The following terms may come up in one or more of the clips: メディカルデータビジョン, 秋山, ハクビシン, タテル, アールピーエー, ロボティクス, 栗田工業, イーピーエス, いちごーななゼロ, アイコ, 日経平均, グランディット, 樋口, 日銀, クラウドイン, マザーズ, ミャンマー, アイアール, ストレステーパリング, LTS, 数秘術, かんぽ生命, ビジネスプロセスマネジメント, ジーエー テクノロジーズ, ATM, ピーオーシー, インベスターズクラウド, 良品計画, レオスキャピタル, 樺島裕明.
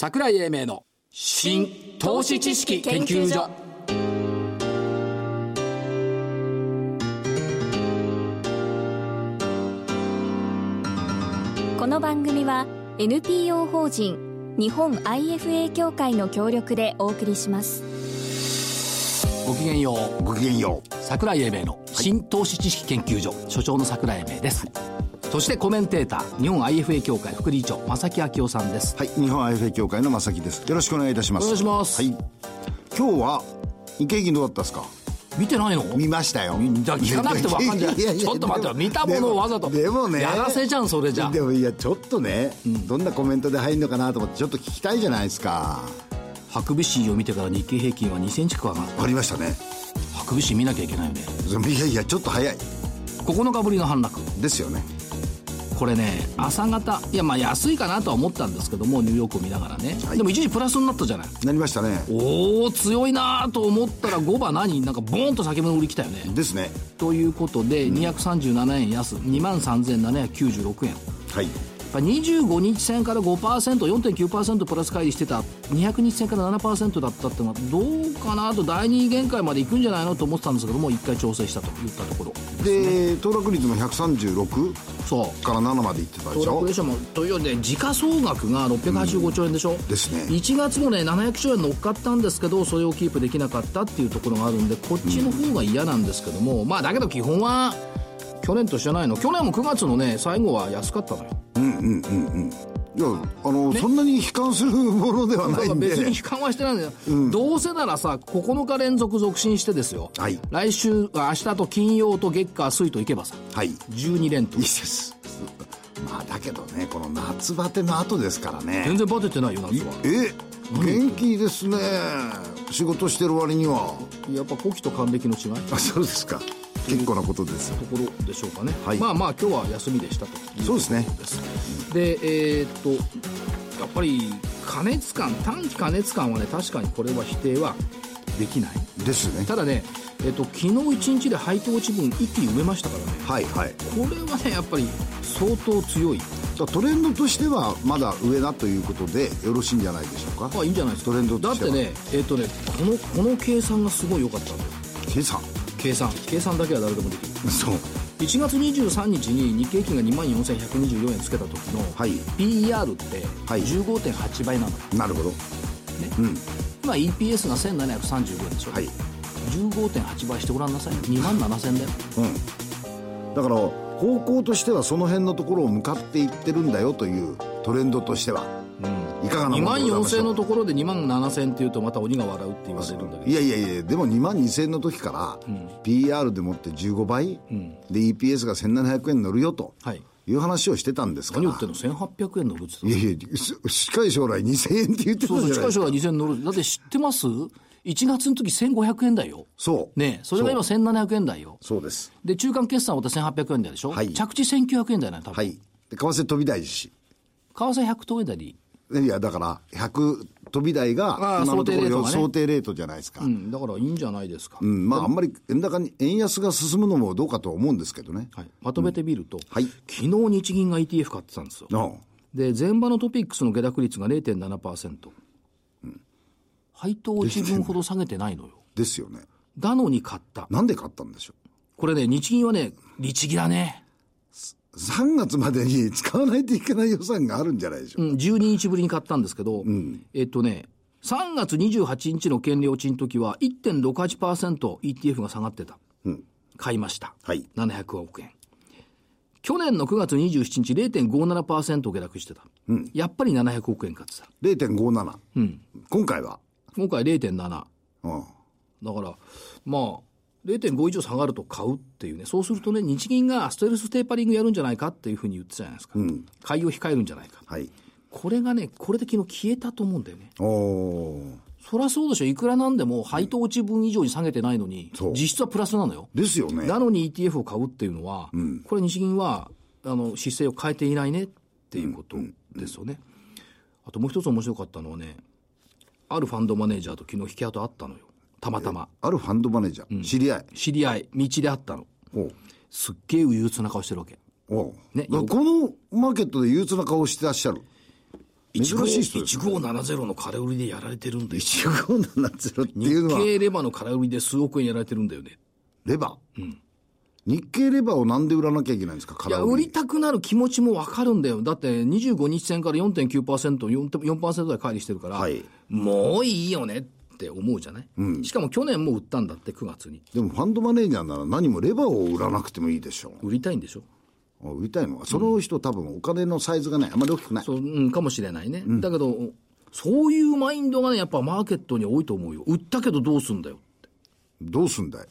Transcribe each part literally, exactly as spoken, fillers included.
櫻井英明の新投資知識研究所。この番組は エヌピーオー 法人日本 アイエフエー 協会の協力でお送りします。ごきげんよう。ごきげんよう。櫻井英明の新投資知識研究所、はい、所長の櫻井英明です。そしてコメンテーター、日本 アイエフエー 協会副理事長、正木昭夫さんです。はい、日本 アイエフエー 協会の正木です。よろしくお願いいたします。お願いします、はい、今日は日経平均どうだったですか？見てないの？見ましたよ。聞かなくても分かんない。いやいやいや、ちょっと待って、見たものをわざとでもねやらせじゃん、それじゃ。でもいやちょっとね、うん、どんなコメントで入るのかなと思ってちょっと聞きたいじゃないですか。ハクビシンを見てから日経平均はにセンチ近く上がった。ありましたね。ハクビシン見なきゃいけないよね。いやいや、ちょっと早い。ここのかぶりの反落ですよね。これね、朝方、いやまあ安いかなとは思ったんですけども、ニューヨークを見ながらね、はい、でも一時プラスになったじゃない。なりましたね。おお、強いなと思ったらごば何なんかボーンと先物売り来たよね。ですね。ということで、うん、にひゃくさんじゅうななえん安 にまんさんぜんななひゃくきゅうじゅうろくえん。はい、にじゅうごにち線から ごパーセント、よんてんきゅうパーセント プラス乖離してた。にひゃくにち線から ななパーセント だったってのはどうかなと、だいに限界まで行くんじゃないのと思ってたんですけども、いっかい調整したといったところで、騰落、ね、率もひゃくさんじゅうろくそうからななまでいってたでしょ。騰落でしょ。というよりね、時価総額がろっぴゃくはちじゅうごちょうえんでしょ、うん、ですね。いちがつもね、ななひゃくちょうえん乗っかったんですけど、それをキープできなかったっていうところがあるんで、こっちの方が嫌なんですけども、うん、まあだけど基本は去年としてないの。去年もくがつのね、最後は安かったのよ。うんうんうんうん。いや、あの、ね、そんなに悲観するものではないんで。別に悲観はしてないんだよ、うん、どうせならさ、ここのか連続続伸してですよ、はい、来週、明日と金曜と月火水といけばさ、はい、じゅうにれんとう。いいです。まあだけどね、この夏バテの後ですからね。全然バテてないよ、夏は。え、元気ですね。仕事してる割には。やっぱ古希と還暦の違い。あ、そうですか。結構なことですところでしょうかね、はい、まあまあ今日は休みでしたということです。そうですね。で、えー、っとやっぱり過熱感、短期過熱感はね、確かにこれは否定はできないですね。ただね、えー、っと昨日いちにちで配当落ち分一気に埋めましたからね。はいはい。これはね、やっぱり相当強い。トレンドとしてはまだ上だということでよろしいんじゃないでしょうか。あ、いいんじゃないですか。トレンドとしては。だってね、えー、っとね、このこの計算がすごい良かったんだよ。計算。計算計算だけは誰でもできる。そう。いちがつにじゅうさんにちに日経平均が にまんよんせんひゃくにじゅうよんえんつけた時の ピーイーアール って じゅうごてんはちばいなの、はい、なるほど、ね、うん、今 イーピーエス がせんななひゃくさんじゅうごえんでしょ、はい、じゅうごてんはちばいしてごらんなさい。にまんななせんだよ、うん、だから方向としてはその辺のところを向かっていってるんだよという、トレンドとしては、うん、いかがなものでございましょう。にまんよんせんのところでにまんななせんっていうとまた鬼が笑うって言われるんだけど、いやいやいや、でもにまんにせんの時から ピーアール でもってじゅうごばい、うん、で イーピーエス がせんななひゃくえん乗るよという話をしてたんですから、はい、何言ってんの。せんはっぴゃくえん乗るって言った。いやいや、近い将来にせんえんって言ってたじゃないですか。そうそう、近い将来にせんえん乗る。だって知ってます？いちがつの時せんごひゃくえん台よ。そう。ねえ、それが今せんななひゃくえん台よ。そうです。で、中間決算はまたせんはっぴゃくえん台でしょ、はい、着地せんきゅうひゃくえん台なの多分。はい。で、為替飛び台し。為替ひゃくえん台でいい。いや、だからひゃく飛び台が今のところ想定レートじゃないですか、うん、だからいいんじゃないですか、うん、まああんまり円高に円安が進むのもどうかと思うんですけどね、はい、まとめてみると、うん、はい、昨日日銀が イーティーエフ 買ってたんですよ、うん、で前場のトピックスの下落率が れいてんななパーセント、うん、配当落ち分ほど下げてないのよ。ですよね。なのに買った。なんで買ったんでしょう。これね、日銀はね、律儀だね。さんがつまでに使わないといけない予算があるんじゃないでしょうか、うん、じゅうににちぶりに買ったんですけど、うん、えっとね、さんがつにじゅうはちにちの権利落ちの時は いってんろくはちパーセント イーティーエフ が下がってた、うん、買いました、はい、ななひゃくおくえん。去年のくがつにじゅうしちにち れいてんごーななパーセント 下落してた、うん、やっぱりななひゃくおくえん買ってた。 れいてんごーなな、うん、今回は今回 れいてんなな、うん、だからまあれいてんご 以上下がると買うっていうね。そうするとね、日銀がストレステーパリングやるんじゃないかっていうふうに言ってたじゃないですか、うん、買いを控えるんじゃないか、はい、これがね、これで昨日消えたと思うんだよね。おー、そりゃそうでしょ。いくらなんでも配当落ち分以上に下げてないのに、うん、実質はプラスなのよ。ですよね。なのに イーティーエフ を買うっていうのは、うん、これ日銀はあの姿勢を変えていないねっていうことですよね、うんうんうん、あともう一つ面白かったのはね、あるファンドマネージャーと昨日引き跡あったのよ、たまたま。あるファンドマネージャー、うん、知り合い知り合い道で会ったの。おすっげえ憂鬱な顔してるわけ。おう、ね、このマーケットで憂鬱な顔してらっしゃる。いちごーななゼロの空売りでやられてるんだよ。いちごーななゼロっていうのは日経レバーの空売りで数億円やられてるんだよね。レバー、うん、日経レバーをなんで売らなきゃいけないんですか。空売り、いや売りたくなる気持ちもわかるんだよ。だってにじゅうごにち線から よんてんきゅうパーセント よんパーセント 台乖離してるから、はい、もういいよねって思うじゃない、うん、しかも去年も売ったんだってくがつに。でもファンドマネージャーなら何もレバーを売らなくてもいいでしょ。売りたいんでしょ。売りたいのはその人、うん、多分お金のサイズがねあまり大きくない。そう、うん、かもしれないね、うん、だけどそういうマインドがねやっぱマーケットに多いと思うよ。売ったけどどうすんだよって。どうすんだい。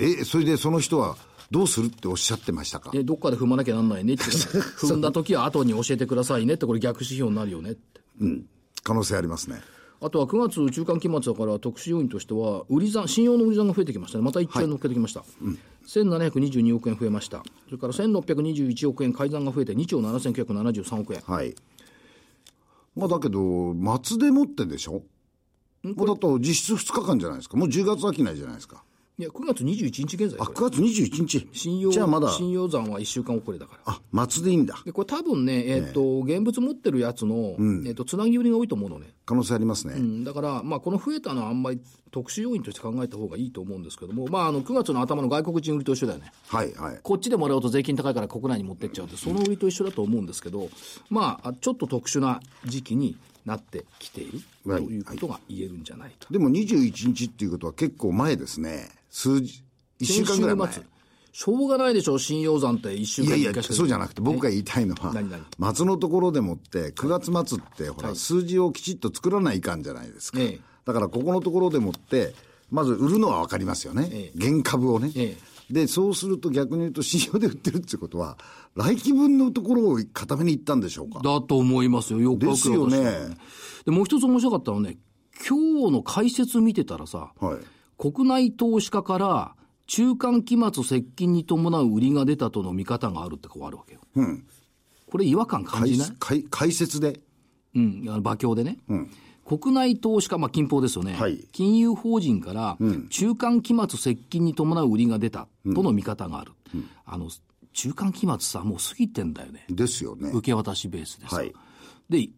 えそれでその人はどうするっておっしゃってましたか。えどっかで踏まなきゃなんないねって踏んだ時は後に教えてくださいねってこれ逆指標になるよねって、うん、可能性ありますね。あとはくがつ中間期末だから特殊要因としては売り算、信用の売り算が増えてきましたね。またいっちょうえん乗っけてきました、はい、うん、せんななひゃくにじゅうにおくえん増えました。それからせんろっぴゃくにじゅういちおくえん改ざんが増えてにちょうななせんきゅうひゃくななじゅうさんおくえん、はい、まあ、だけど末でもってでしょ。これだと実質ふつかかんじゃないですか。もうじゅうがつ飽きないじゃないですか。いやくがつにじゅういちにち現在。あ、くがつにじゅういちにち。信用、じゃあまだ信用算はいっしゅうかん遅れだから。あ、末でいいんだ。でこれ多分ね、えー、っと現物持ってるやつの、うん、えー、っとつなぎ売りが多いと思うのね。可能性ありますね。うん、だからまあこの増えたのはあんまり特殊要因として考えた方がいいと思うんですけども、まああのくがつの頭の外国人売りと一緒だよね。はいはい。こっちでもらうと税金高いから国内に持ってっちゃうってその売りと一緒だと思うんですけど、まあちょっと特殊な時期になってきているということが言えるんじゃないと、はいはい、でもにじゅういちにちっていうことは結構前ですね。数日、いっしゅうかんぐらい前。しょうがないでしょ信用算っていっしゅうかんにいっかいしか。いやいやそうじゃなくて僕が言いたいのは何何末のところでもってくがつ末ってほら、はい、数字をきちっと作らないかんじゃないですか、ええ、だからここのところでもってまず売るのは分かりますよね、ええ、原株をね、ええ、でそうすると逆に言うと信用で売ってるってことは来期分のところを固めにいったんでしょうか。だと思いますよ。よくですよね。でもう一つ面白かったのね、今日の解説見てたらさ、はい、国内投資家から中間期末接近に伴う売りが出たとの見方があるってこうあるわけよ、うん、これ違和感感じない？解、解説で、うん、あの馬鏡でね、うん、国内投資家、まあ、金峰ですよね、はい、金融法人から中間期末接近に伴う売りが出たとの見方がある、うんうん、あの中間期末さもう過ぎてんだよね。ですよね。受け渡しベースです、はい、で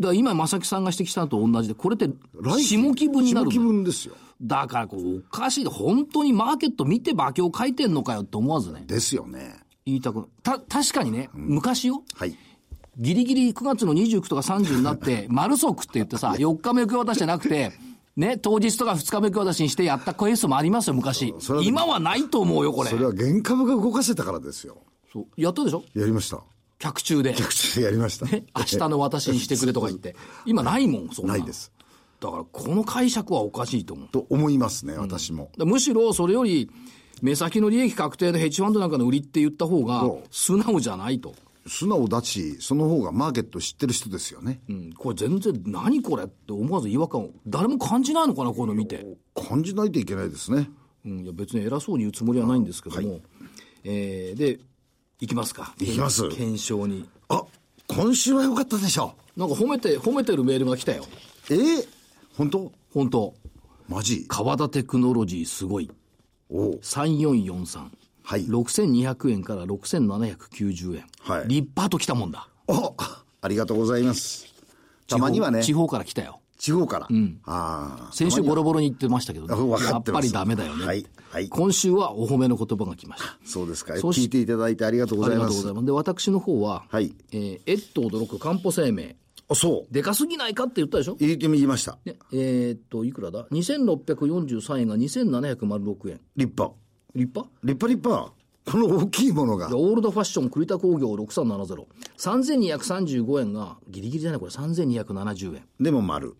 だ今正木さんが指摘したのと同じでこれって下期分になるの。下期分ですよ。だからこうおかしい。本当にマーケット見て馬鏡書いてんのかよって思わずね。ですよね。言いたくた確かにね、うん、昔よ、はい、ギリギリくがつのにじゅうくとかさんじゅうになって、丸速って言ってさ、よっかめ受け渡しじゃなくて、ね、当日とかふつかめ受け渡しにしてやったケースもありますよ、昔。今はないと思うよ、これ。それは原株が動かせたからですよ。そう。やったでしょ？やりました。客中で。客中でやりました。ね、明日の私にしてくれとか言って。今ないもん、そんな。ないです。だから、この解釈はおかしいと思う。と思いますね、私も。うん、むしろ、それより、目先の利益確定のヘッジファンドなんかの売りって言った方が、素直じゃないと。素直だし、その方がマーケット知ってる人ですよね、うん、これ全然何これって思わず違和感を誰も感じないのかな。こういうの見て感じないといけないですね、うん、いや別に偉そうに言うつもりはないんですけども、はい、えー、でいきますか。いきます。検証に。あ、今週は良かったでしょ。なんか褒めて褒めてるメールが来たよ。えー、本当本当マジ。川田テクノロジーすごい。おさんよんよんさん、はい、ろくせんにひゃくえんからろくせんななひゃくきゅうじゅうえん、はい、立派と来たもんだ。お、ありがとうございます。たまにはね地方から来たよ。地方から、うん、あ先週ボロボロに言ってましたけど、ね、やっぱりダメだよね、はいはい、今週はお褒めの言葉が来ました。そうですか。聞いていただいてありがとうございます。ありがとうございます。で私の方は、はい、えー、えっと驚くかんぽ生命。あ、そうでかすぎないかって言ったでしょ。言ってみました、ね、えー、っといくらだにせんろっぴゃくよんじゅうさんえんがにせんななひゃくろくえん。立派立派立派立派。この大きいものがオールドファッション栗田工業ろくさんななゼロ さんぜんにひゃくさんじゅうごえんがギリギリじゃないこれさんぜんにひゃくななじゅうえんでも丸。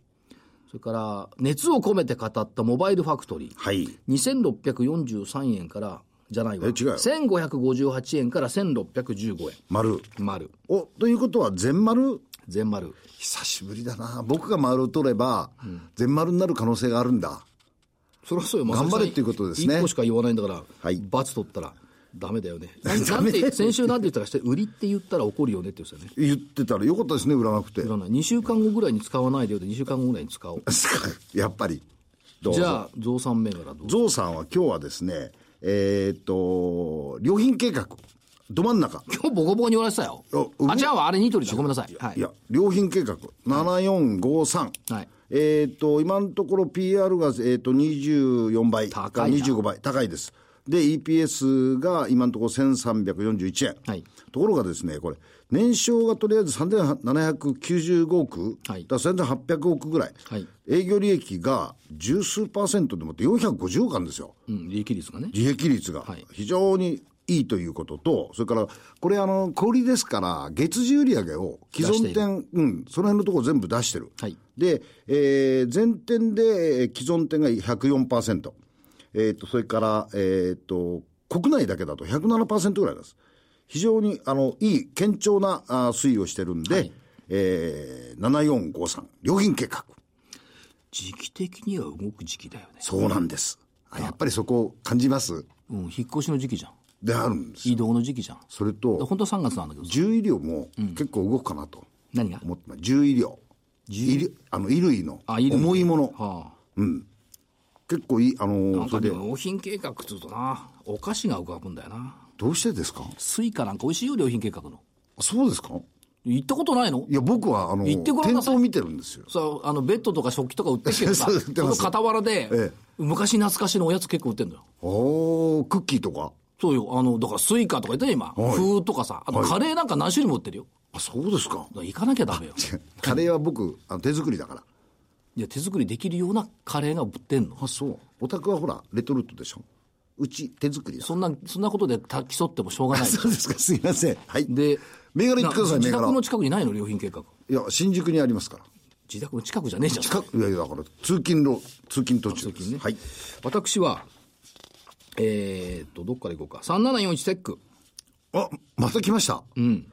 それから熱を込めて語ったモバイルファクトリー、はい、にせんろっぴゃくよんじゅうさんえんからじゃないわ。え違う。せんごひゃくごじゅうはちえんからせんろっぴゃくじゅうごえん丸丸。おということは全丸全丸。久しぶりだな。僕が丸を取れば、うん、全丸になる可能性があるんだ。それはそうよ。頑張れっていうことですね。いっこしか言わないんだから、はい、罰取ったらダメだよね。なんで先週なんて言ったかして売りって言ったら怒るよねって言ってたね。言ってたらよかったですね。売らなくて。売らない。にしゅうかんごぐらいに使わないでよってにしゅうかんごぐらいに使おう。やっぱりどうぞ。じゃあゾウさん銘柄どうぞ。ゾウさんは今日はですねえー、っと良品計画ど真ん中。今日ボコボコに言われてたよ。あ、じゃああれニトリだ。ごめんなさい。はい、いや、良品計画、ななよんごさん。はい。えっと、今のところ ピーアール が、えー、とにじゅうよんばいかにじゅうごばい高いです。で、イーピーエス が今のところせんさんびゃくよんじゅういちえん。はい。ところがですね、これ、年商がとりあえずさんぜんななひゃくきゅうじゅうごおく、はい、だからせんはっぴゃくおくぐらい。はい。営業利益が十数パーセントでもってよんひゃくごじゅうおくあるんですよ。うん、利益率がね。利益率が。非常に、はいいいということと、それから、これあの、小売りですから、月次売上を既存店、うん、その辺のところ全部出してる。はい。で、えー、全店で既存店が ひゃくよんパーセント。えーと、それから、えーと、国内だけだと ひゃくななパーセント ぐらいです。非常に、あの、いい、堅調なあ推移をしてるんで、はい、えー、ななよんごさん、良品計画。時期的には動く時期だよね。そうなんです。あ、やっぱりそこを感じます。うん、引っ越しの時期じゃん。であるんです。移動の時期じゃん。それと本当はさんがつなんだけど、獣医療も結構動くかなと、うん、何が思ってます。獣医療、医あの衣類の重いもの、はあ、うん、結構いいあのそれで良品計画っつうとな、お菓子が浮かぶんだよな。どうしてですか？スイカなんか美味しいよ良品計画の。そうですか？行ったことないの？いや僕はあの店頭見てるんですよ。さあのベッドとか食器とか売ってるけどさ、その傍らで、ええ、昔懐かしのおやつ結構売ってんだよ。おお、クッキーとか。そうよ、あのだからスイカとか言ったら今、はい、フーとかさ、あとカレーなんか何種類も売ってるよ。あ、そうですか。行かなきゃダメよ。カレーは僕あの手作りだから。いや手作りできるようなカレーが売ってんの。あ、そう。お宅はほらレトルトでしょ。うち手作りだ。そんなそんなことで競ってもしょうがない。そうですか。すいません。はい。で、銘柄行ってください。銘柄。自宅の近くにないの良品計画。いや新宿にありますから。自宅の近くじゃねえじゃん。近く、いやいやだから通勤路通勤途中です。通勤ね。はい。私は。えーっとどっから行こうか。さんななよんいちテック。あ、また来ました。うん。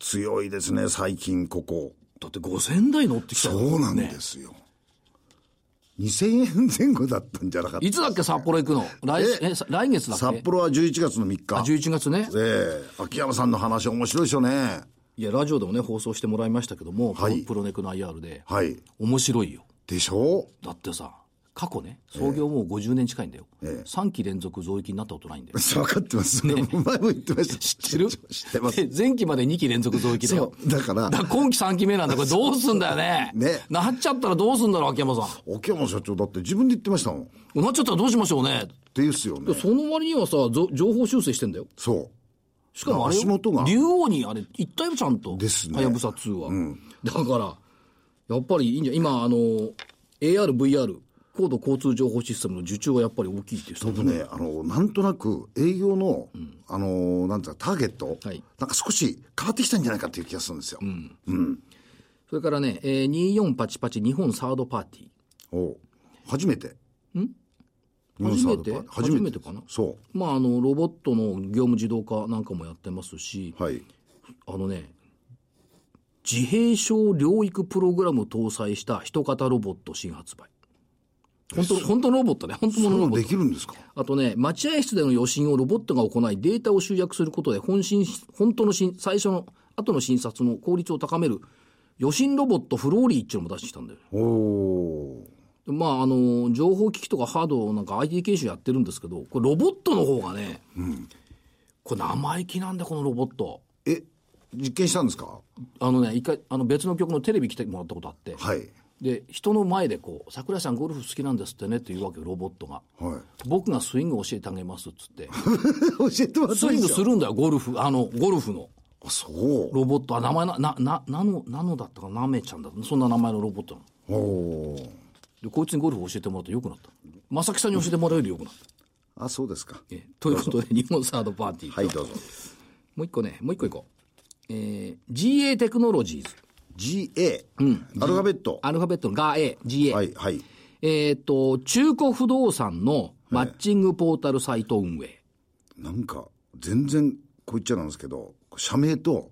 強いですね最近ここ。だってごせんだい乗ってきたよね。そうなんですよ。にせんえんぜん後だったんじゃなかった、ね。いつだっけ札幌行くの。来ええ来月だっけ。札幌はじゅういちがつのみっか。あ、じゅういちがつね。ええー、秋山さんの話面白いですよね。いやラジオでもね放送してもらいましたけども、はい、プロネクの アイアール で。はい。面白いよ。でしょう。だってさ。過去ね、創業もうごじゅうねん近いんだよ、ええ、さんき連続増益になったことないんだよ。分かってますね。前も言ってました。知ってる？知ってます。前期までにき連続増益だよ。そうだからだから今期さんきめなんだ。これどうすんだよね。ね、なっちゃったらどうすんだろう秋山さん。秋山社長だって自分で言ってましたもん。なっちゃったらどうしましょうねって言うっすよね。その割にはさ情報修正してんだよ。そう、しかもあれ足元が竜王にあれ言ったよちゃんとですね。はやぶさには、うん、だからやっぱりいいんじゃん。今あの エーアールブイアール高度交通情報システムの受注はやっぱり大きいっていう。僕ね、あのなんとなく営業の、うん、あのなんていうかターゲット、はい、なんか少し変わってきたんじゃないかっていう気がするんですよ。うんうん、それからね、えー、にーよんはちはち日本サードパーティー。お、初めて。ん？初めて？初めてかな。そう。まああのロボットの業務自動化なんかもやってますし、はい、あのね。自閉症療育プログラムを搭載した人型ロボット新発売。本当、本当のロボットね。本当のロボット。できるんですか？あとね、待合室での予診をロボットが行い、データを集約することで本診、本当の診、最初の、後の診察の効率を高める、予診ロボットフローリーっていうのも出してきたんだよね。おー。まあ、あの、情報機器とかハードなんか アイティー 研修やってるんですけど、これロボットの方がね、うん、これ生意気なんだ、このロボット。え、実験したんですか？あのね、一回、あの別の局のテレビ来てもらったことあって。はい。で人の前でこう桜井さんゴルフ好きなんですってねって言うわけよロボットが、はい、僕がスイング教えてあげますっつって教えてもらってスイングするんだよゴルフあのゴルフのあそうロボットあ名前ななななのなのだったかなめちゃんだそんな名前のロボットなのおでこいつにゴルフ教えてもらってよくなった正木さんに教えてもらえるよりよくなった、うん、あそうですかえということで日本サードパーティーはいどうぞもう一個ねもう一個いこう、えー、ジーエー テクノロジーズジーエー、うん、アルファベットアルファベットのガー ジーエー、はいはい、えっと中古不動産のマッチングポータルサイト運営、はい、なんか全然こう言っちゃなんですけど社名と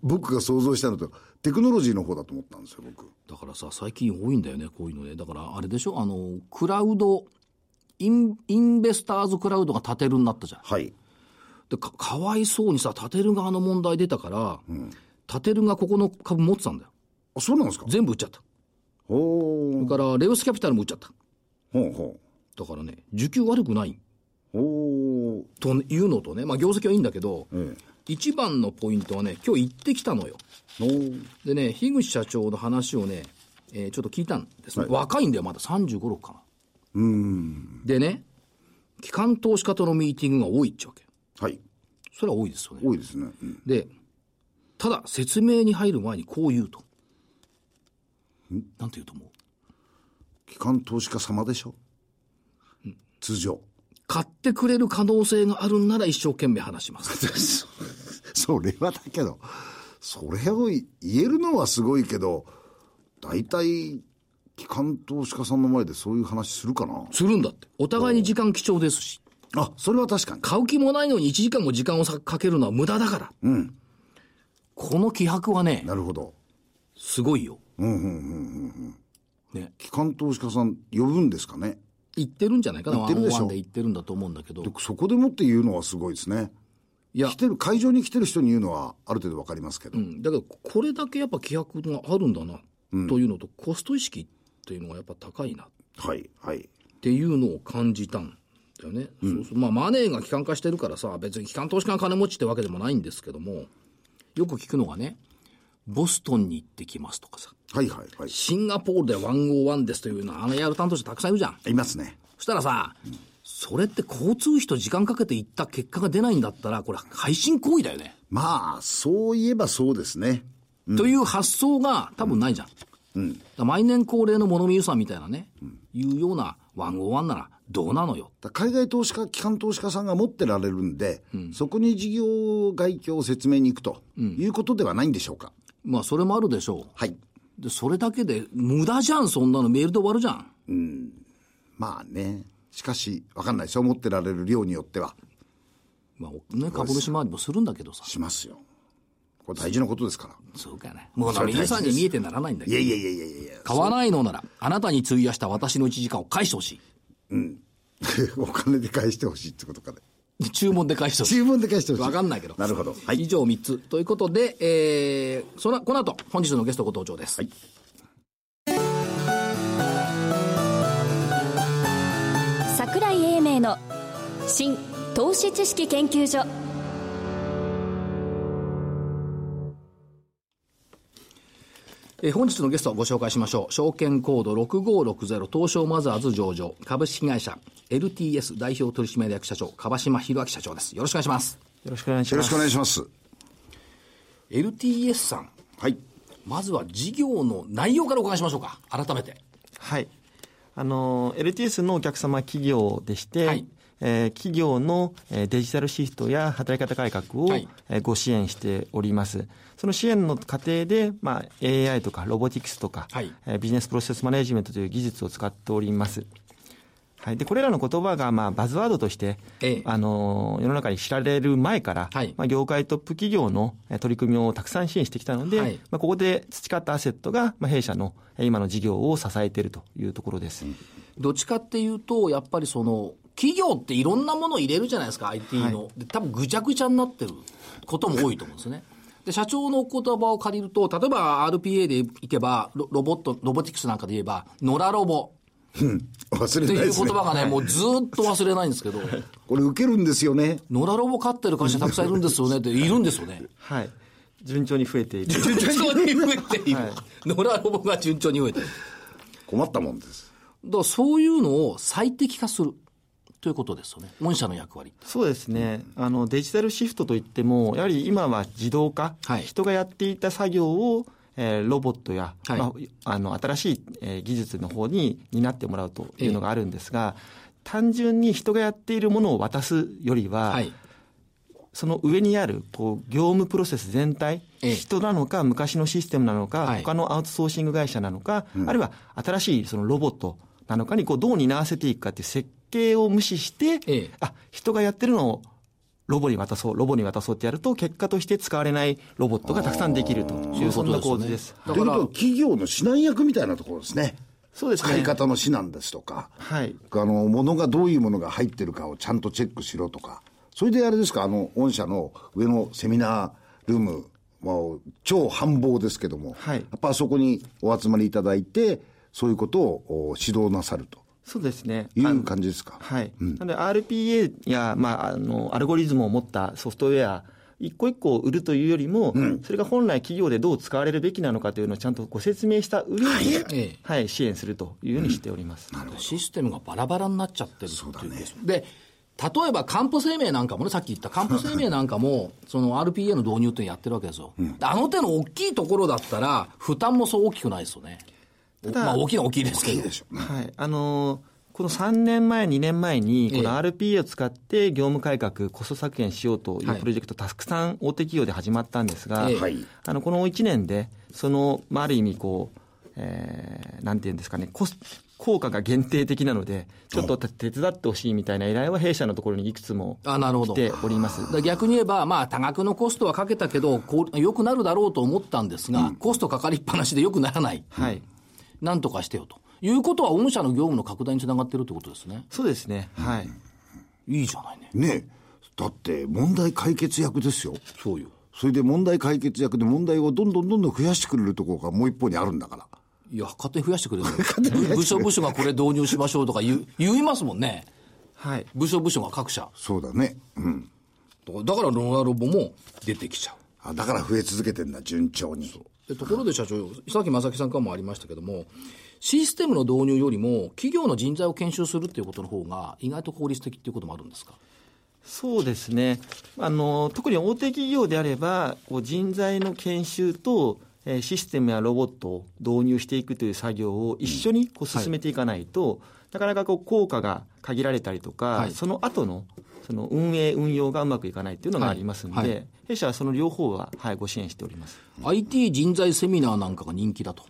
僕が想像したのとテクノロジーの方だと思ったんですよ僕。だからさ最近多いんだよねこういうのね。だからあれでしょあのクラウドイ ン, インベスターズクラウドが建てるになったじゃん。はいで か, かわいそうにさ建てる側の問題出たから、うんタテルがここの株持ってたんだよ。あ、そうなんですか。全部売っちゃった。おお。だからレオスキャピタルも売っちゃった。ほうほう。だからね、需給悪くない。おというのとね、まあ、業績はいいんだけど、うん、一番のポイントはね、今日行ってきたのよ。おでね、樋口社長の話をね、えー、ちょっと聞いたんですね、はい、若いんだよ、まださんじゅうご、ろくかな。うーんでね、機関投資家とのミーティングが多いっちゃうわけ。はい。それは多いですよね。多いですね。うん、で、ただ説明に入る前にこう言うと。んなんて言うと思う？機関投資家様でしょ、うん、通常。買ってくれる可能性があるんなら一生懸命話します。それはだけど、それを言えるのはすごいけど、大体、機関投資家さんの前でそういう話するかな？するんだって。お互いに時間貴重ですし。あ、それは確かに。買う気もないのにいちじかんも時間をかけるのは無駄だから。うん。この気迫はね。なるほど。すごいよ。うんうんうんうん。ね。機関投資家さん呼ぶんですかね？言ってるんじゃないかな。言ってるでしょ。ワンオンワンで言ってるんだと思うんだけど。そこでもって言うのはすごいですね。いや。来てる、会場に来てる人に言うのはある程度わかりますけど。うん。だけど、これだけやっぱ気迫があるんだな。うん、というのと、コスト意識というのがやっぱ高いな。はい、はい。っていうのを感じたんだよね。うん、そうそう。まあ、マネーが機関化してるからさ、別に機関投資家が金持ちってわけでもないんですけども、よく聞くのがね、ボストンに行ってきますとかさ。はい、はい、はい。シンガポールでひゃくいちですというのは、あの エーアール 担当者たくさんいるじゃん。いますね。そしたらさ、うん、それって交通費と時間かけて行った結果が出ないんだったら、これ、背信行為だよね。まあ、そういえばそうですね。うん、という発想が多分ないじゃん。うんうん、毎年恒例の物見予算みたいなね、うん、いうようなひゃくいちならどうなのよ。だ海外投資家、機関投資家さんが持ってられるんで、うん、そこに事業概況を説明に行くと、うん、いうことではないんでしょうか。まあそれもあるでしょう。はい。で、それだけで無駄じゃん、そんなのメールで終わるじゃん。うん。まあね。しかし、わかんないですよ。持ってられる量によっては。まあね、株主回りもするんだけどさ。しますよ。これ大事なことですから。そうかね。もうだから皆さんに見えてならないんだけど。いやいやいやいやいや。買わないのなら、あなたに費やした私のいちじかんを返してほしい。うん。お金で返してほしいってことかね。注文で返してほしい。注文で返してほしい。わかんないけど。なるほど。はい。以上みっつ。ということで、えー、その、この後、本日のゲストご登場です。はい。櫻井英明の新投資知識研究所。え本日のゲストをご紹介しましょう。証券コードろくごろくゼロ東証マザーズ上場株式会社 エルティーエス 代表取締役社長樺島裕明社長です。よろしくお願いします。よろしくお願いします。よろしくお願いします。エルティーエス さん。はい。まずは事業の内容からお伺いしましょうか。改めて。はい。あの、エルティーエス のお客様は企業でして、はい。えー、企業の、えー、デジタルシフトや働き方改革を、はい、えー、ご支援しております。その支援の過程で、まあ、エーアイ とかロボティクスとか、はい、えー、ビジネスプロセスマネジメントという技術を使っております。はい。で、これらの言葉が、まあ、バズワードとして、ええ、あのー、世の中に知られる前から、はい、まあ、業界トップ企業の取り組みをたくさん支援してきたので、はい、まあ、ここで培ったアセットが、まあ、弊社の今の事業を支えているというところです。うん、どっちかっていうと、やっぱりその、企業っていろんなものを入れるじゃないですか、アイティー の。はい、で、多分ぐちゃぐちゃになってることも多いと思うんですね。で、社長のお言葉を借りると、例えば アールピーエー でいけば、ロ、ロボット、ロボティクスなんかで言えば、野良ロボ。うん。忘れないですね。っていう言葉がね、はい、もうずーっと忘れないんですけど。これ受けるんですよね。野良ロボ飼ってる会社たくさんいるんですよね。って、いるんですよね。はい。順調に増えている。順調に増えている。はい、野良ロボが順調に増えている。困ったもんです。だからそういうのを最適化する。ということですよね。御社の役割。そうですね。あの、デジタルシフトといっても、やはり今は自動化。はい、人がやっていた作業を、えー、ロボットや、はい、まあ、あの、新しい、えー、技術の方に担ってもらうというのがあるんですが、えー、単純に人がやっているものを渡すよりは、はい、その上にある、こう、業務プロセス全体、ええ、人なのか、昔のシステムなのか、はい、他のアウトソーシング会社なのか、うん、あるいは新しいそのロボットなのかに、こう、どう担わせていくかっていう設計経営を無視して、ええ、あ、人がやってるのをロボに渡そう、ロボに渡そうってやると、結果として使われないロボットがたくさんできるという、そんな構図です。ということは、企業の指南役みたいなところですね。そうですね。使い方の指南ですとか、はい。あの、ものがどういうものが入ってるかをちゃんとチェックしろとか、それであれですか、あの、御社の上のセミナールーム、まあ、超繁忙ですけども、はい。やっぱあそこにお集まりいただいて、そういうことを指導なさると。そうですね。いう感じですか。はい。うん、なので アールピーエー や、まあ、あのアルゴリズムを持ったソフトウェア一個一個売るというよりも、うん、それが本来企業でどう使われるべきなのかというのをちゃんとご説明した上で、はいはい、支援するというようにしております、うん、なるほど。システムがバラバラになっちゃってるそうだね。で、例えばかんぽ生命なんかもね、さっき言ったかんぽ生命なんかもその アールピーエー の導入ってやってるわけですよ、うん、あの手の大きいところだったら負担もそう大きくないですよね。ただ、まあ、大きいのは大きいですけど、はい、あのーこのさんねんまえ、にねんまえに、この アールピーエー を使って業務改革、コスト削減しようというプロジェクト、たくさん大手企業で始まったんですが、あのこのいちねんで、その、ある意味、こう、なんていうんですかね、効果が限定的なので、ちょっと手伝ってほしいみたいな依頼は弊社のところにいくつも来ております。だ逆に言えば、まあ、多額のコストはかけたけど、良くなるだろうと思ったんですが、コストかかりっぱなしで良くならない。はい。なんとかしてよと。いうことは御社の業務の拡大につながってるってことですね。そうですね。はい。うん、いいじゃないね。ねえ、だって問題解決役ですよ。そうよ。それで問題解決役で問題をどんどんどんどん増やしてくれるところがもう一方にあるんだから。いや、勝手に増やしてくれる。勝手に増やしてくれる。部署部署がこれ導入しましょうとか言う言いますもんね。はい。部署部署が各社。そうだね。うん。だからローラロボも出てきちゃう。あ、だから増え続けてんだ、順調に。そう。でところで社長、さっき正木さんからもありましたけども、システムの導入よりも企業の人材を研修するということの方が意外と効率的ということもあるんですか。そうですね、あの特に大手企業であればこう人材の研修と、えー、システムやロボットを導入していくという作業を一緒にこう進めていかないと、うんはい、なかなかこう効果が限られたりとか、はい、その後のその運営運用がうまくいかないというのがありますので、はいはい、弊社はその両方は、はい、ご支援しております。 アイティー 人材セミナーなんかが人気だと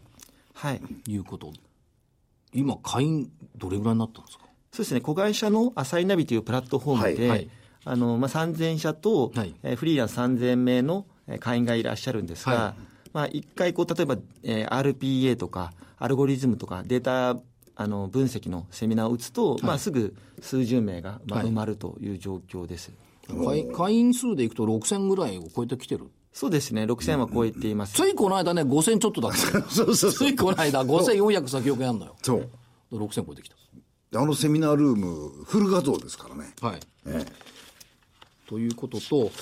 はい、いうこと。今会員どれぐらいになったんですか。そうですね。子会社のアサイナビというプラットフォームで、はいはい、あのまあ、さんぜんしゃと、はい、えー、フリーランスさんぜんめいの会員がいらっしゃるんですが、はい、まあ、いっかいこう例えば、えー、アールピーエー とかアルゴリズムとかデータあの分析のセミナーを打つと、はい、まあ、すぐ数十名が、まあ、埋まるという状況です、はい、会, 会員数でいくとろくせんぐらいを超えてきてる。そうですね、ろくせんは超えています。ついこの間ね、ごせんちょっとだった。そうそうそう。ついこの間、ごせんよんひゃく先ほどやんのよ。そう。ろくせん超えてきた。あのセミナールーム、フル画像ですからね。はい。ええ、ということと、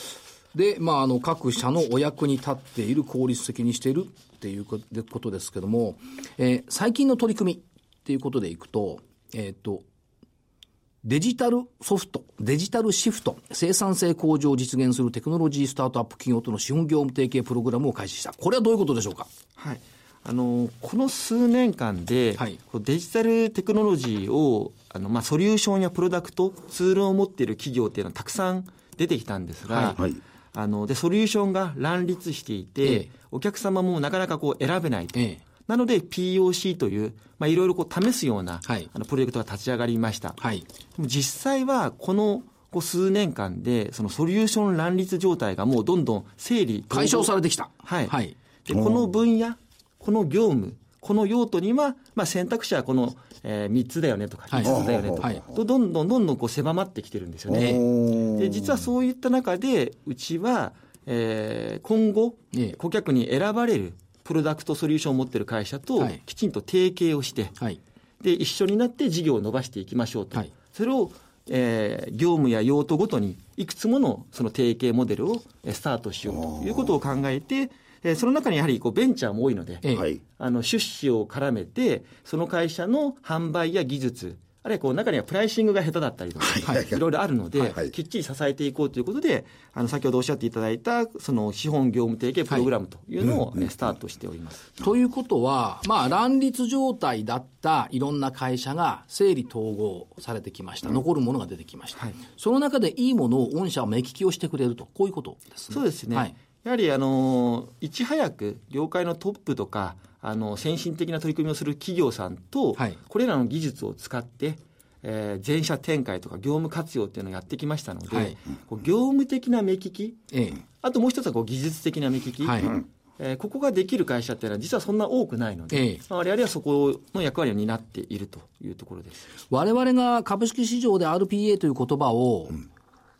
で、まあ、あの、各社のお役に立っている、効率的にしているっていうことですけども、えー、最近の取り組みっていうことでいくと、えっと、デジタルソフト、デジタルシフト、生産性向上を実現するテクノロジースタートアップ企業との資本業務提携プログラムを開始した。これはどういうことでしょうか。はい、あのこの数年間で、はい、デジタルテクノロジーをあの、まあ、ソリューションやプロダクト、ツールを持っている企業っていうのはたくさん出てきたんですが、はい、あのでソリューションが乱立していて、ええ、お客様もなかなかこう選べないと。ええ、なので ピーオーシー という、まあ、いろいろこう試すような、はい、あのプロジェクトが立ち上がりました。はい、でも実際はこのこう数年間でそのソリューション乱立状態がもうどんどん整理解消されてきた。はいはい、でこの分野、この業務、この用途には、まあ、選択肢はこの、えー、みっつだよねとかみっつだよねとか、はい、どんどんどんどんこう狭まってきてるんですよね。で実はそういった中でうちは、えー、今後顧客に選ばれるプロダクトソリューションを持っている会社ときちんと提携をして、はい、で一緒になって事業を伸ばしていきましょうと、はい、それを、えー、業務や用途ごとにいくつものその提携モデルをスタートしようということを考えて、えー、その中にやはりこうベンチャーも多いので、はい、あの出資を絡めてその会社の販売や技術あるいはこう中にはプライシングが下手だったりとか、はい、いろいろあるので、はいはい、きっちり支えていこうということであの先ほどおっしゃっていただいたその資本業務提携プログラムというのを、ねはい、スタートしております、うんうん、ということは、まあ、乱立状態だったいろんな会社が整理統合されてきました。残るものが出てきました、うんはい、その中でいいものを御社は目利きをしてくれるとこういうことですね。そうですね、はい、やはりあのいち早く業界のトップとかあの先進的な取り組みをする企業さんと、はい、これらの技術を使って、えー、全社展開とか業務活用っていうのをやってきましたので、はい、こう業務的な目利き、ええ、あともう一つはこう技術的な目利き、はいえー、ここができる会社っていうのは実はそんな多くないので、ええまあ、我々はそこの役割を担っているというところです。我々が株式市場で アールピーエー という言葉を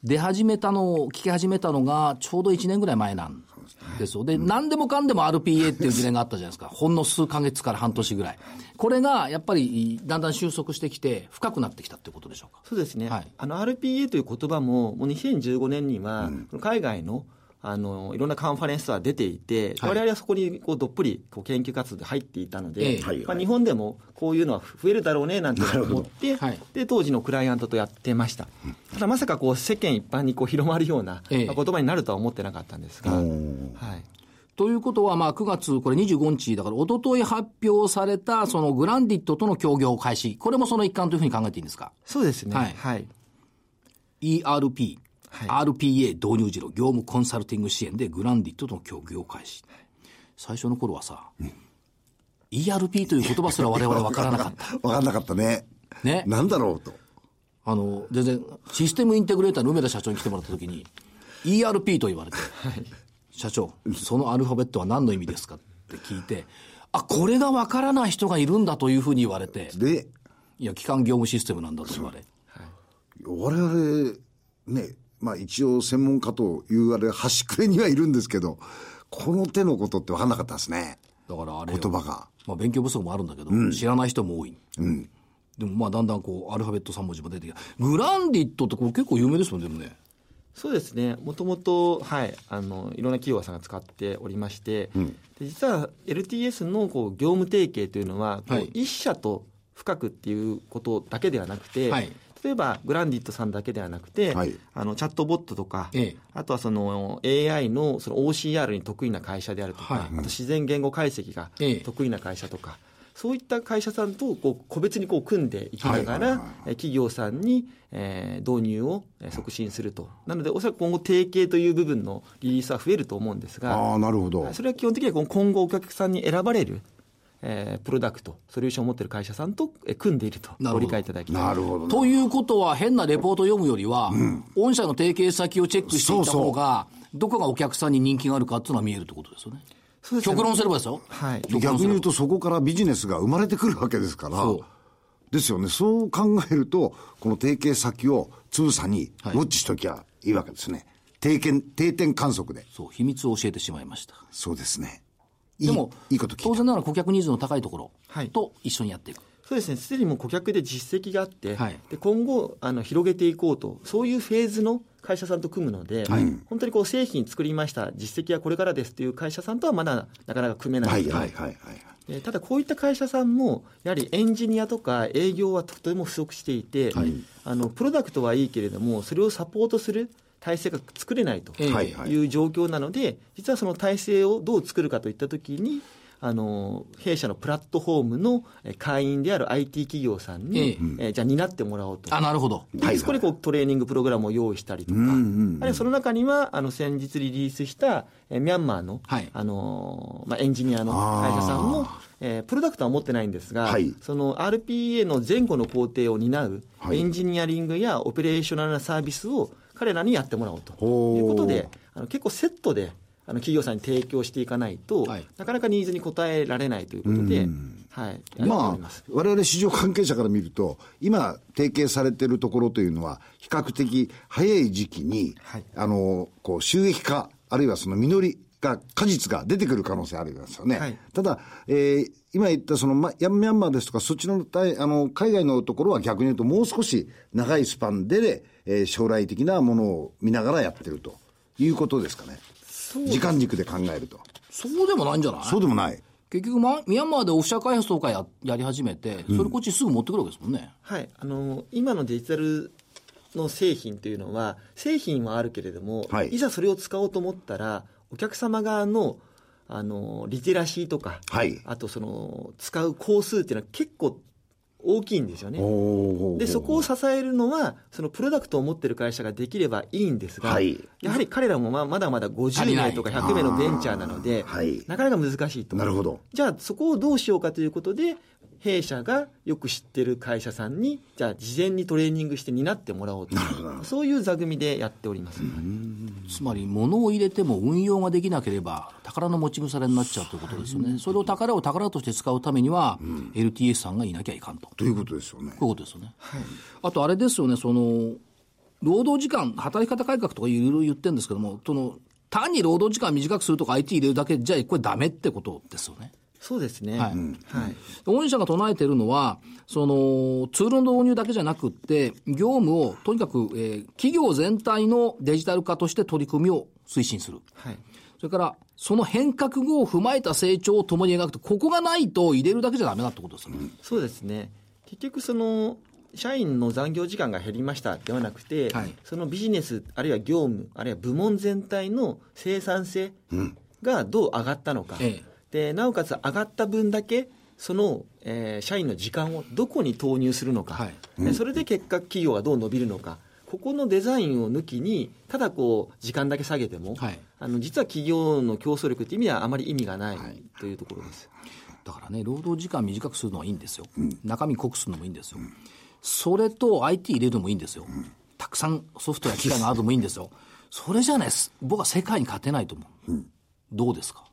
出始めたのを聞き始めたのがちょうどいちねんぐらい前なんですよ。で、うん、何でもかんでも アールピーエー っていう疑念があったじゃないですか。ほんの数ヶ月から半年ぐらい。これがやっぱりだんだん収束してきて深くなってきたってことでしょうか。そうですね、はい、あの アールピーエー という言葉ももうにせんじゅうごねんには海外の、あのいろんなカンファレンスは出ていて、はい、我々はそこにこうどっぷりこう研究活動で入っていたので、えーまあ、日本でもこういうのは増えるだろうねなんて思って、はい、で当時のクライアントとやってました。ただまさかこう世間一般にこう広まるような言葉になるとは思ってなかったんですが、えーはい、ということはまあくがつこれにじゅうごにちだから一昨日発表されたそのグランディットとの協業開始、これもその一環というふうに考えていいんですか。そうですね、はいはい、イーアールピーはい、アールピーエー 導入時の業務コンサルティング支援でグランディットとの協業開始。最初の頃はさ、うん、イーアールピー という言葉すら我々分からなかった分からなかったね。ね、なんだろうと、あの全然システムインテグレーターの梅田社長に来てもらった時にイーアールピー と言われて、はい、社長そのアルファベットは何の意味ですかって聞いて、あ、これが分からない人がいるんだというふうに言われて、でいや基幹業務システムなんだと言われ、はい、我々ねまあ、一応専門家というあれ端くれにはいるんですけど、この手のことって分からなかったですね。だからあれ言葉が、まあ、勉強不足もあるんだけど、うん、知らない人も多い、うん、でもまあだんだんこうアルファベットさん文字も出てきた。グランディットってこれ結構有名ですもんね。でもね、そうですね、もともとはいあのいろんな企業さんが使っておりまして、うん、で実は エルティーエス のこう業務提携というのは、はい、一社と深くっていうことだけではなくて、はい、例えばグランディットさんだけではなくて、はい、あのチャットボットとか、ええ、あとはその エーアイ の, その オーシーアール に得意な会社であるとか、はい、あと自然言語解析が得意な会社とか、ええ、そういった会社さんとこう個別にこう組んでいきながら、はいはいはい、企業さんに、えー、導入を促進すると。なのでおそらく今後提携という部分のリリースは増えると思うんですが、あ、なるほど、それは基本的には今後お客さんに選ばれるえー、プロダクトソリューションを持っている会社さんと、えー、組んでいるとご理解いただきます。ということは変なレポートを読むよりは、うん、御社の提携先をチェックしていた方が、そうそう、どこがお客さんに人気があるかっていうのは見えるってことですよね。そうですね、極論すればですよ、はい、逆に言うとそこからビジネスが生まれてくるわけですから。そうですよね。そう考えるとこの提携先をつぶさにウォッチしときゃいいわけですね、はい、定点、定点観測で。そう、秘密を教えてしまいました。そうですね。でもいいいいこと聞いた。当然ながら顧客ニーズの高いところと一緒にやっていく、はい、そうですね。すでにもう顧客で実績があって、はい、で今後あの広げていこうと、そういうフェーズの会社さんと組むので、はい、本当にこう製品作りました、実績はこれからですという会社さんとはまだなかなか組めない、はいはいはいはい、でただこういった会社さんもやはりエンジニアとか営業はとても不足していて、はい、あのプロダクトはいいけれどもそれをサポートする体制が作れないという状況なので、はいはい、実はその体制をどう作るかといったときに、あの弊社のプラットフォームの会員である アイティー 企業さんに、うん、えじゃあ担ってもらおうと。あ、なるほど。そこでこうトレーニングプログラムを用意したりとか、うんうんうん、あるいはその中にはあの先日リリースしたミャンマーの、はいあのまあ、エンジニアの会社さんも、えー、プロダクトは持ってないんですが、はい、その アールピーエー の前後の工程を担うエンジニアリングやオペレーショナルなサービスを彼らにやってもらおうということで、あの結構セットであの企業さんに提供していかないと、はい、なかなかニーズに応えられないということで、はい、まあ我々市場関係者から見ると今提携されているところというのは比較的早い時期に、はい、あのこう収益化あるいはその実りが果実が出てくる可能性あるんですよね、はい、ただ、えー、今言ったそのミャンマーですとかそっちの、あの海外のところは逆に言うともう少し長いスパンで、えー、将来的なものを見ながらやってるということですかね。そうです。時間軸で考えるとそうでもないんじゃない。そうでもない。結局、ま、ミャンマーでオフィシャル開発とか や, やり始めてそれこっちすぐ持ってくるわけですもんね、うん、はいあの今のデジタルの製品というのは製品はあるけれども、はい、いざそれを使おうと思ったらお客様側の、あのリテラシーとか、はい、あとその使う工数っていうのは結構大きいんですよね。でそこを支えるのはそのプロダクトを持っている会社ができればいいんですが、はい、やはり彼らも ま, まだまだごじゅう名とかひゃく名のベンチャーなので、はい、なかなか難しいと。なるほど。じゃあそこをどうしようかということで弊社がよく知ってる会社さんにじゃあ事前にトレーニングして担ってもらおうというそういう座組でやっております。つまり物を入れても運用ができなければ宝の持ち腐れになっちゃうということですよね。それを宝を宝として使うためには、うん、エルティーエス さんがいなきゃいかんと。ということですよね。こういうことですよね、はい、あとあれですよね、その労働時間働き方改革とかいろいろ言ってるんですけども、その単に労働時間短くするとか アイティー 入れるだけじゃこれダメってことですよね。そうですね、はいうんはい、御社が唱えているのはそのツールの導入だけじゃなくって業務をとにかく、えー、企業全体のデジタル化として取り組みを推進する、はい、それからその変革後を踏まえた成長を共に描くとここがないと入れるだけじゃダメだってことですね、うん、そうですね。結局その社員の残業時間が減りましたではなくて、はい、そのビジネスあるいは業務あるいは部門全体の生産性がどう上がったのか、うんええでなおかつ上がった分だけその、えー、社員の時間をどこに投入するのか、はいうん、それで結果企業がどう伸びるのかここのデザインを抜きにただこう時間だけ下げても、はい、あの実は企業の競争力という意味ではあまり意味がないというところです、はい、だからね労働時間短くするのはいいんですよ、うん、中身濃くするのもいいんですよ、うん、それと アイティー 入れるのもいいんですよ、うん、たくさんソフトや機械があるのもいいんですよそれじゃないです僕は世界に勝てないと思う、うん、どうですか。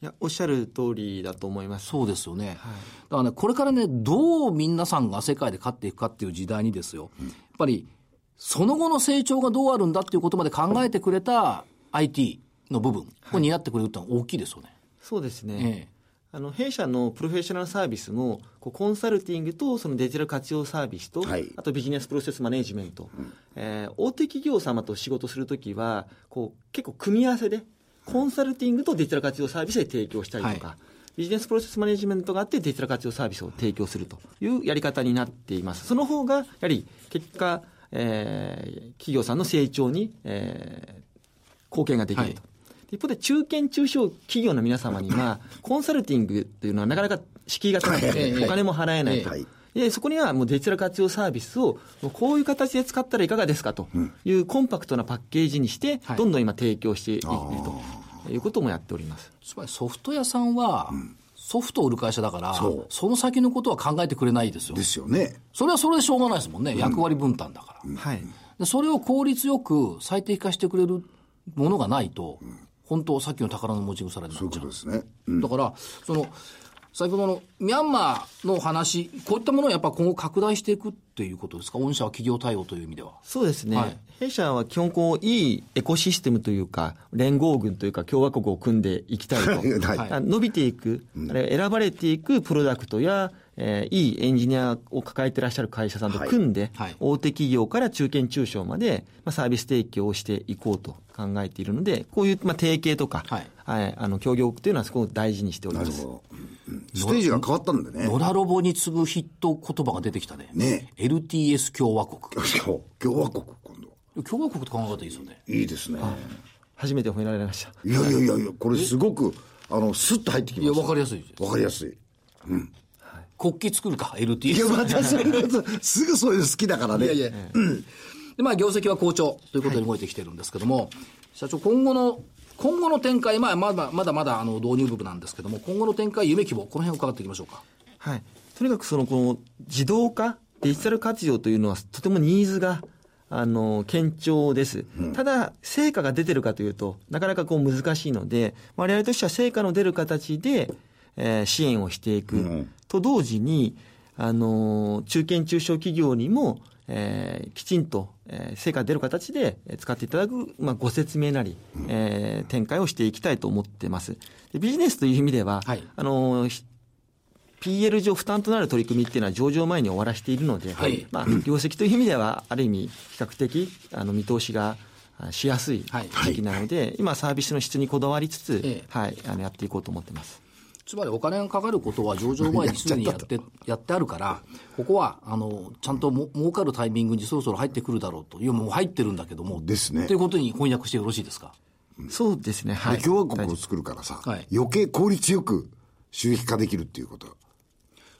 いやおっしゃる通りだと思います。そうですよね、はい、だからねこれからねどう皆さんが世界で勝っていくかっていう時代にですよ、うん、やっぱりその後の成長がどうあるんだっていうことまで考えてくれた アイティー の部分を担ってくれるってのは大きいですよね、はい、そうですね、ええ、あの弊社のプロフェッショナルサービスもこうコンサルティングとそのデジタル活用サービスと、はい、あとビジネスプロセスマネジメント、うんえー、大手企業様と仕事するときはこう結構組み合わせでコンサルティングとデジタル活用サービスで提供したりとか、はい、ビジネスプロセスマネジメントがあってデジタル活用サービスを提供するというやり方になっています。その方がやはり結果、えー、企業さんの成長に、えー、貢献ができると、はい、一方で中堅中小企業の皆様にはコンサルティングというのはなかなか敷居が高くてお金も払えないと、はいでそこにはもうデジタル活用サービスをこういう形で使ったらいかがですかというコンパクトなパッケージにしてどんどん今提供している、はい、ということもやっております。つまりソフト屋さんはソフトを売る会社だから、うん、その先のことは考えてくれないですよですよね。それはそれでしょうがないですもんね、うん、役割分担だから、うんはい、でそれを効率よく最適化してくれるものがないと、うん、本当さっきの宝の持ち腐れになっちゃう。そういうことですね、うん、だからその先ほどのミャンマーの話こういったものをやっぱ今後拡大していくっていうことですか。御社は企業対応という意味では。そうですね、はい、弊社は基本こういいエコシステムというか連合軍というか共和国を組んでいきたいと、はい、伸びていく、うん、あれ選ばれていくプロダクトや、えー、いいエンジニアを抱えてらっしゃる会社さんと組んで、はいはい、大手企業から中堅中小まで、まあ、サービス提供をしていこうと考えているのでこういう、まあ、提携とか、はいはい、あの協業というのはすごく大事にしております。ステージが変わったんだね。野田ロボに次ぐヒット言葉が出てきた ね, ね エルティーエス 共和国共和国今度共和国と考え方いいですよね。いいですね。初めて褒められました。いやいやい や, いやこれすごくあのスッと入ってきました。いや分かりやすいです。分かりやすい、うんはい、国旗作るか エルティーエス。 いや私すぐそういうの好きだからね。いやいや、うんでまあ、業績は好調ということに動いてきてるんですけども、はい、社長今後の今後の展開、まあ、まだまだまだあの導入部分なんですけども今後の展開夢規模この辺を伺っていきましょうか。はい、とにかくそのこの自動化デジタル活用というのはとてもニーズがあの堅調です、うん、ただ成果が出てるかというとなかなかこう難しいので我々としては成果の出る形で、えー、支援をしていく、うん、と同時にあの中堅中小企業にも、えー、きちんと成果出る形で使っていただく、まあ、ご説明なり、うんえー、展開をしていきたいと思っています。でビジネスという意味では、はい、あの ピーエル 上負担となる取り組みっていうのは上場前に終わらせているので、はいまあ、業績という意味ではある意味比較的あの見通しがしやすい時期なので、はい、今サービスの質にこだわりつつ、ええはい、あのやっていこうと思っています。つまりお金がかかることは上場前にすでにやってやっやってあるからここはあのちゃんとも儲かるタイミングにそろそろ入ってくるだろうというもう入ってるんだけどもですねということに翻訳してよろしいですか。うん、そうですね、はい、共和国を作るからさ、はい、余計効率よく収益化できるっていうこと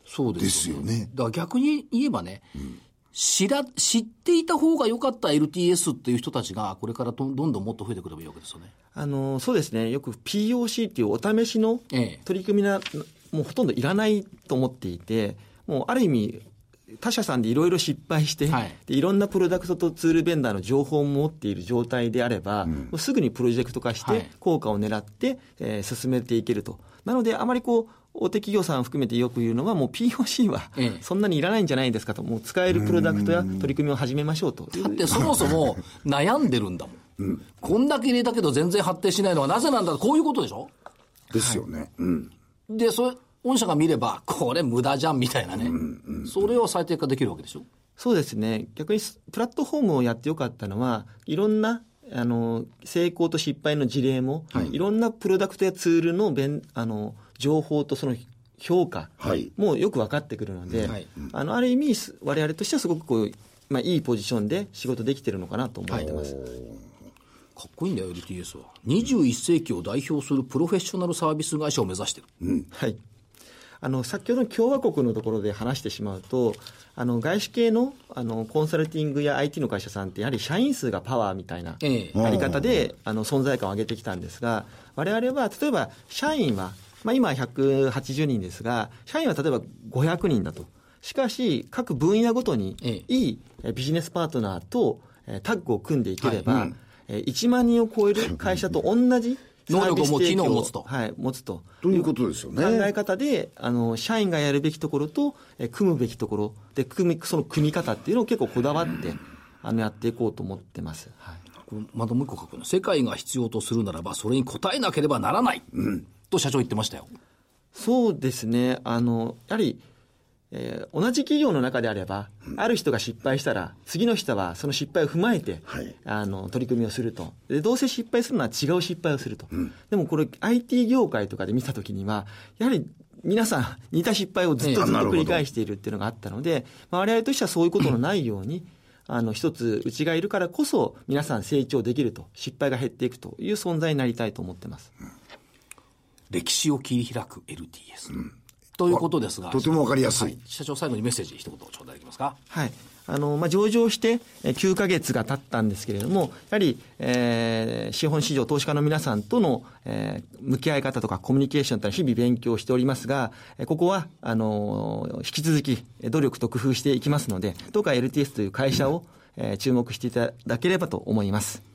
そうですよ ね, ですよね。だから逆に言えばね、うん、知, ら知っていた方が良かった エルティーエス っていう人たちがこれから ど, どんどんもっと増えてくればいいわけですよね。あのそうですねよく ピーオーシー っていうお試しの取り組みな、ええ、もうほとんどいらないと思っていてもうある意味他社さんでいろいろ失敗して、はい、でいろんなプロダクトとツールベンダーの情報を持っている状態であれば、うん、もうすぐにプロジェクト化して効果を狙って、はいえー、進めていけると。なのであまりこう大手企業さんを含めてよく言うのはもう ピーオーシー はそんなにいらないんじゃないですかともう使えるプロダクトや取り組みを始めましょうという。だってそもそも悩んでるんだもんうん、こんだけ入れたけど全然発展しないのはなぜなんだ、こういうことでしょ。ですよね、はい、うん、でそれ御社が見ればこれ無駄じゃんみたいなね、うんうんうん、それを最適化できるわけでしょ。そうですね、逆にプラットフォームをやってよかったのは、いろんなあの成功と失敗の事例も、はい、いろんなプロダクトやツールの便あの情報とその評価もよく分かってくるので、はい、あのある意味我々としてはすごくこう、まあ、いいポジションで仕事できてるのかなと思ってます、はい、かっこいいんだよ エルティーエス は。にじゅういっ世紀を代表するプロフェッショナルサービス会社を目指してる、うん、はい、あの先ほどの共和国のところで話してしまうと、あの外資系 の, あのコンサルティングや アイティー の会社さんってやはり社員数がパワーみたいなやり方で、ええ、あの存在感を上げてきたんですが、我々は例えば社員は、まあ、今はひゃくはちじゅうにんですが、社員は例えばごひゃくにんだと。しかし各分野ごとにいいビジネスパートナーとタッグを組んでいければ、はい、うん、いちまんにんを超える会社と同じ能力を持ち、機能を持つと、はい、持つとということですよね。考え方で、あの社員がやるべきところと、え組むべきところで組み、その組み方っていうのを結構こだわってあのやっていこうと思ってます。はい、これまたもう一個書くの。世界が必要とするならばそれに応えなければならない、うん、と社長言ってましたよ。そうですね。あのやはり。えー、同じ企業の中であれば、うん、ある人が失敗したら次の人はその失敗を踏まえて、はい、あの取り組みをすると。でどうせ失敗するのは違う失敗をすると、うん、でもこれ アイティー 業界とかで見たときにはやはり皆さん似た失敗をずっとずっと繰り返しているっていうのがあったので、まあ、我々としてはそういうことのないように、あの一つうちがいるからこそ皆さん成長できると、失敗が減っていくという存在になりたいと思ってます、うん、歴史を切り開く エルティーエス、うんということですが、とてもわかりやすい、はい、社長最後にメッセージ一言頂戴できますか。はい、あのまあ、上場してきゅうかげつが経ったんですけれども、やはり、えー、資本市場投資家の皆さんとの、えー、向き合い方とかコミュニケーションというのは日々勉強しておりますが、ここはあの引き続き努力と工夫していきますので、どうか エルティーエス という会社を、うん、えー、注目していただければと思います。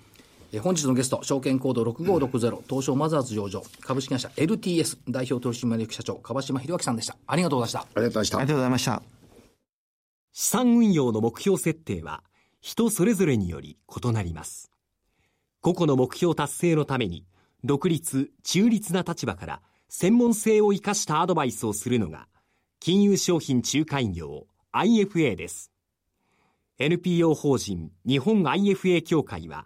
本日のゲスト、証券コードろくごろくゼロ、東証マザーズ上場、株式会社 エルティーエス 代表取締役社長、川島裕明さんでした。ありがとうございました。ありがとうございました。資産運用の目標設定は人それぞれにより異なります。個々の目標達成のために独立中立な立場から専門性を生かしたアドバイスをするのが金融商品仲介業 アイエフエー です。 エヌピーオー 法人日本 アイエフエー 協会は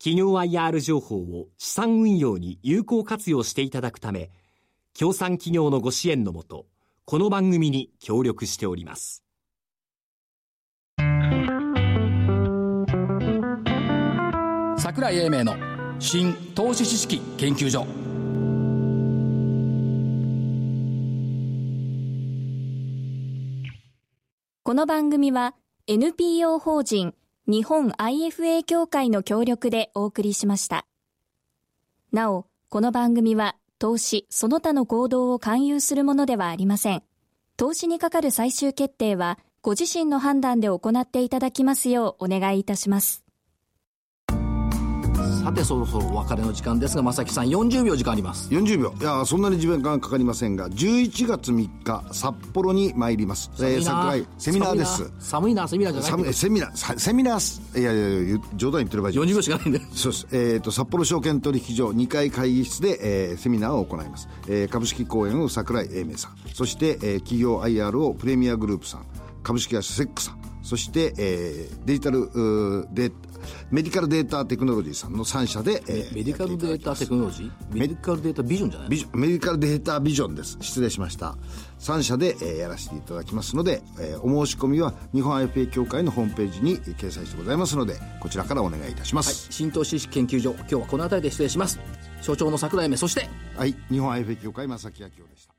企業 アイアール 情報を資産運用に有効活用していただくため、協賛企業のご支援のもと、この番組に協力しております。櫻井英明の新投資知識研究所。この番組は エヌピーオー 法人日本 アイエフエー 協会の協力でお送りしました。なお、この番組は投資その他の行動を勧誘するものではありません。投資にかかる最終決定はご自身の判断で行っていただきますようお願いいたします。さて、そろそろお別れの時間ですが、正木さんよんじゅうびょう時間あります。よんじゅうびょう、いやそんなに時間かかりませんが、じゅういちがつみっか札幌に参ります。えー、桜井セミナーです。寒いな。セミナーじゃない、セミナーセミナー、いやいや冗談言ってればいいです。よんじゅうびょうしかないんで。そうです、えー、と札幌証券取引所にかい会議室で、えー、セミナーを行います。えー、株式講演を桜井英明さん、そして、えー、企業 アイアール をプレミアグループさん、株式会社セックさん、そして、えー、デジタルデータメディカルデータテクノロジーさんのさん社で、えー、メディカルデータテクノロジー、メディカルデータビジョンじゃないの？メディカルデータビジョンです、失礼しました。さん社で、えー、やらせていただきますので、えー、お申し込みは日本 アイエフエー 協会のホームページに掲載してございますので、こちらからお願いいたします。はい、新投資知識研究所、今日はこの辺りで失礼します。所長の櫻井英明、そして、はい、日本 アイエフエー 協会正木昭夫でした。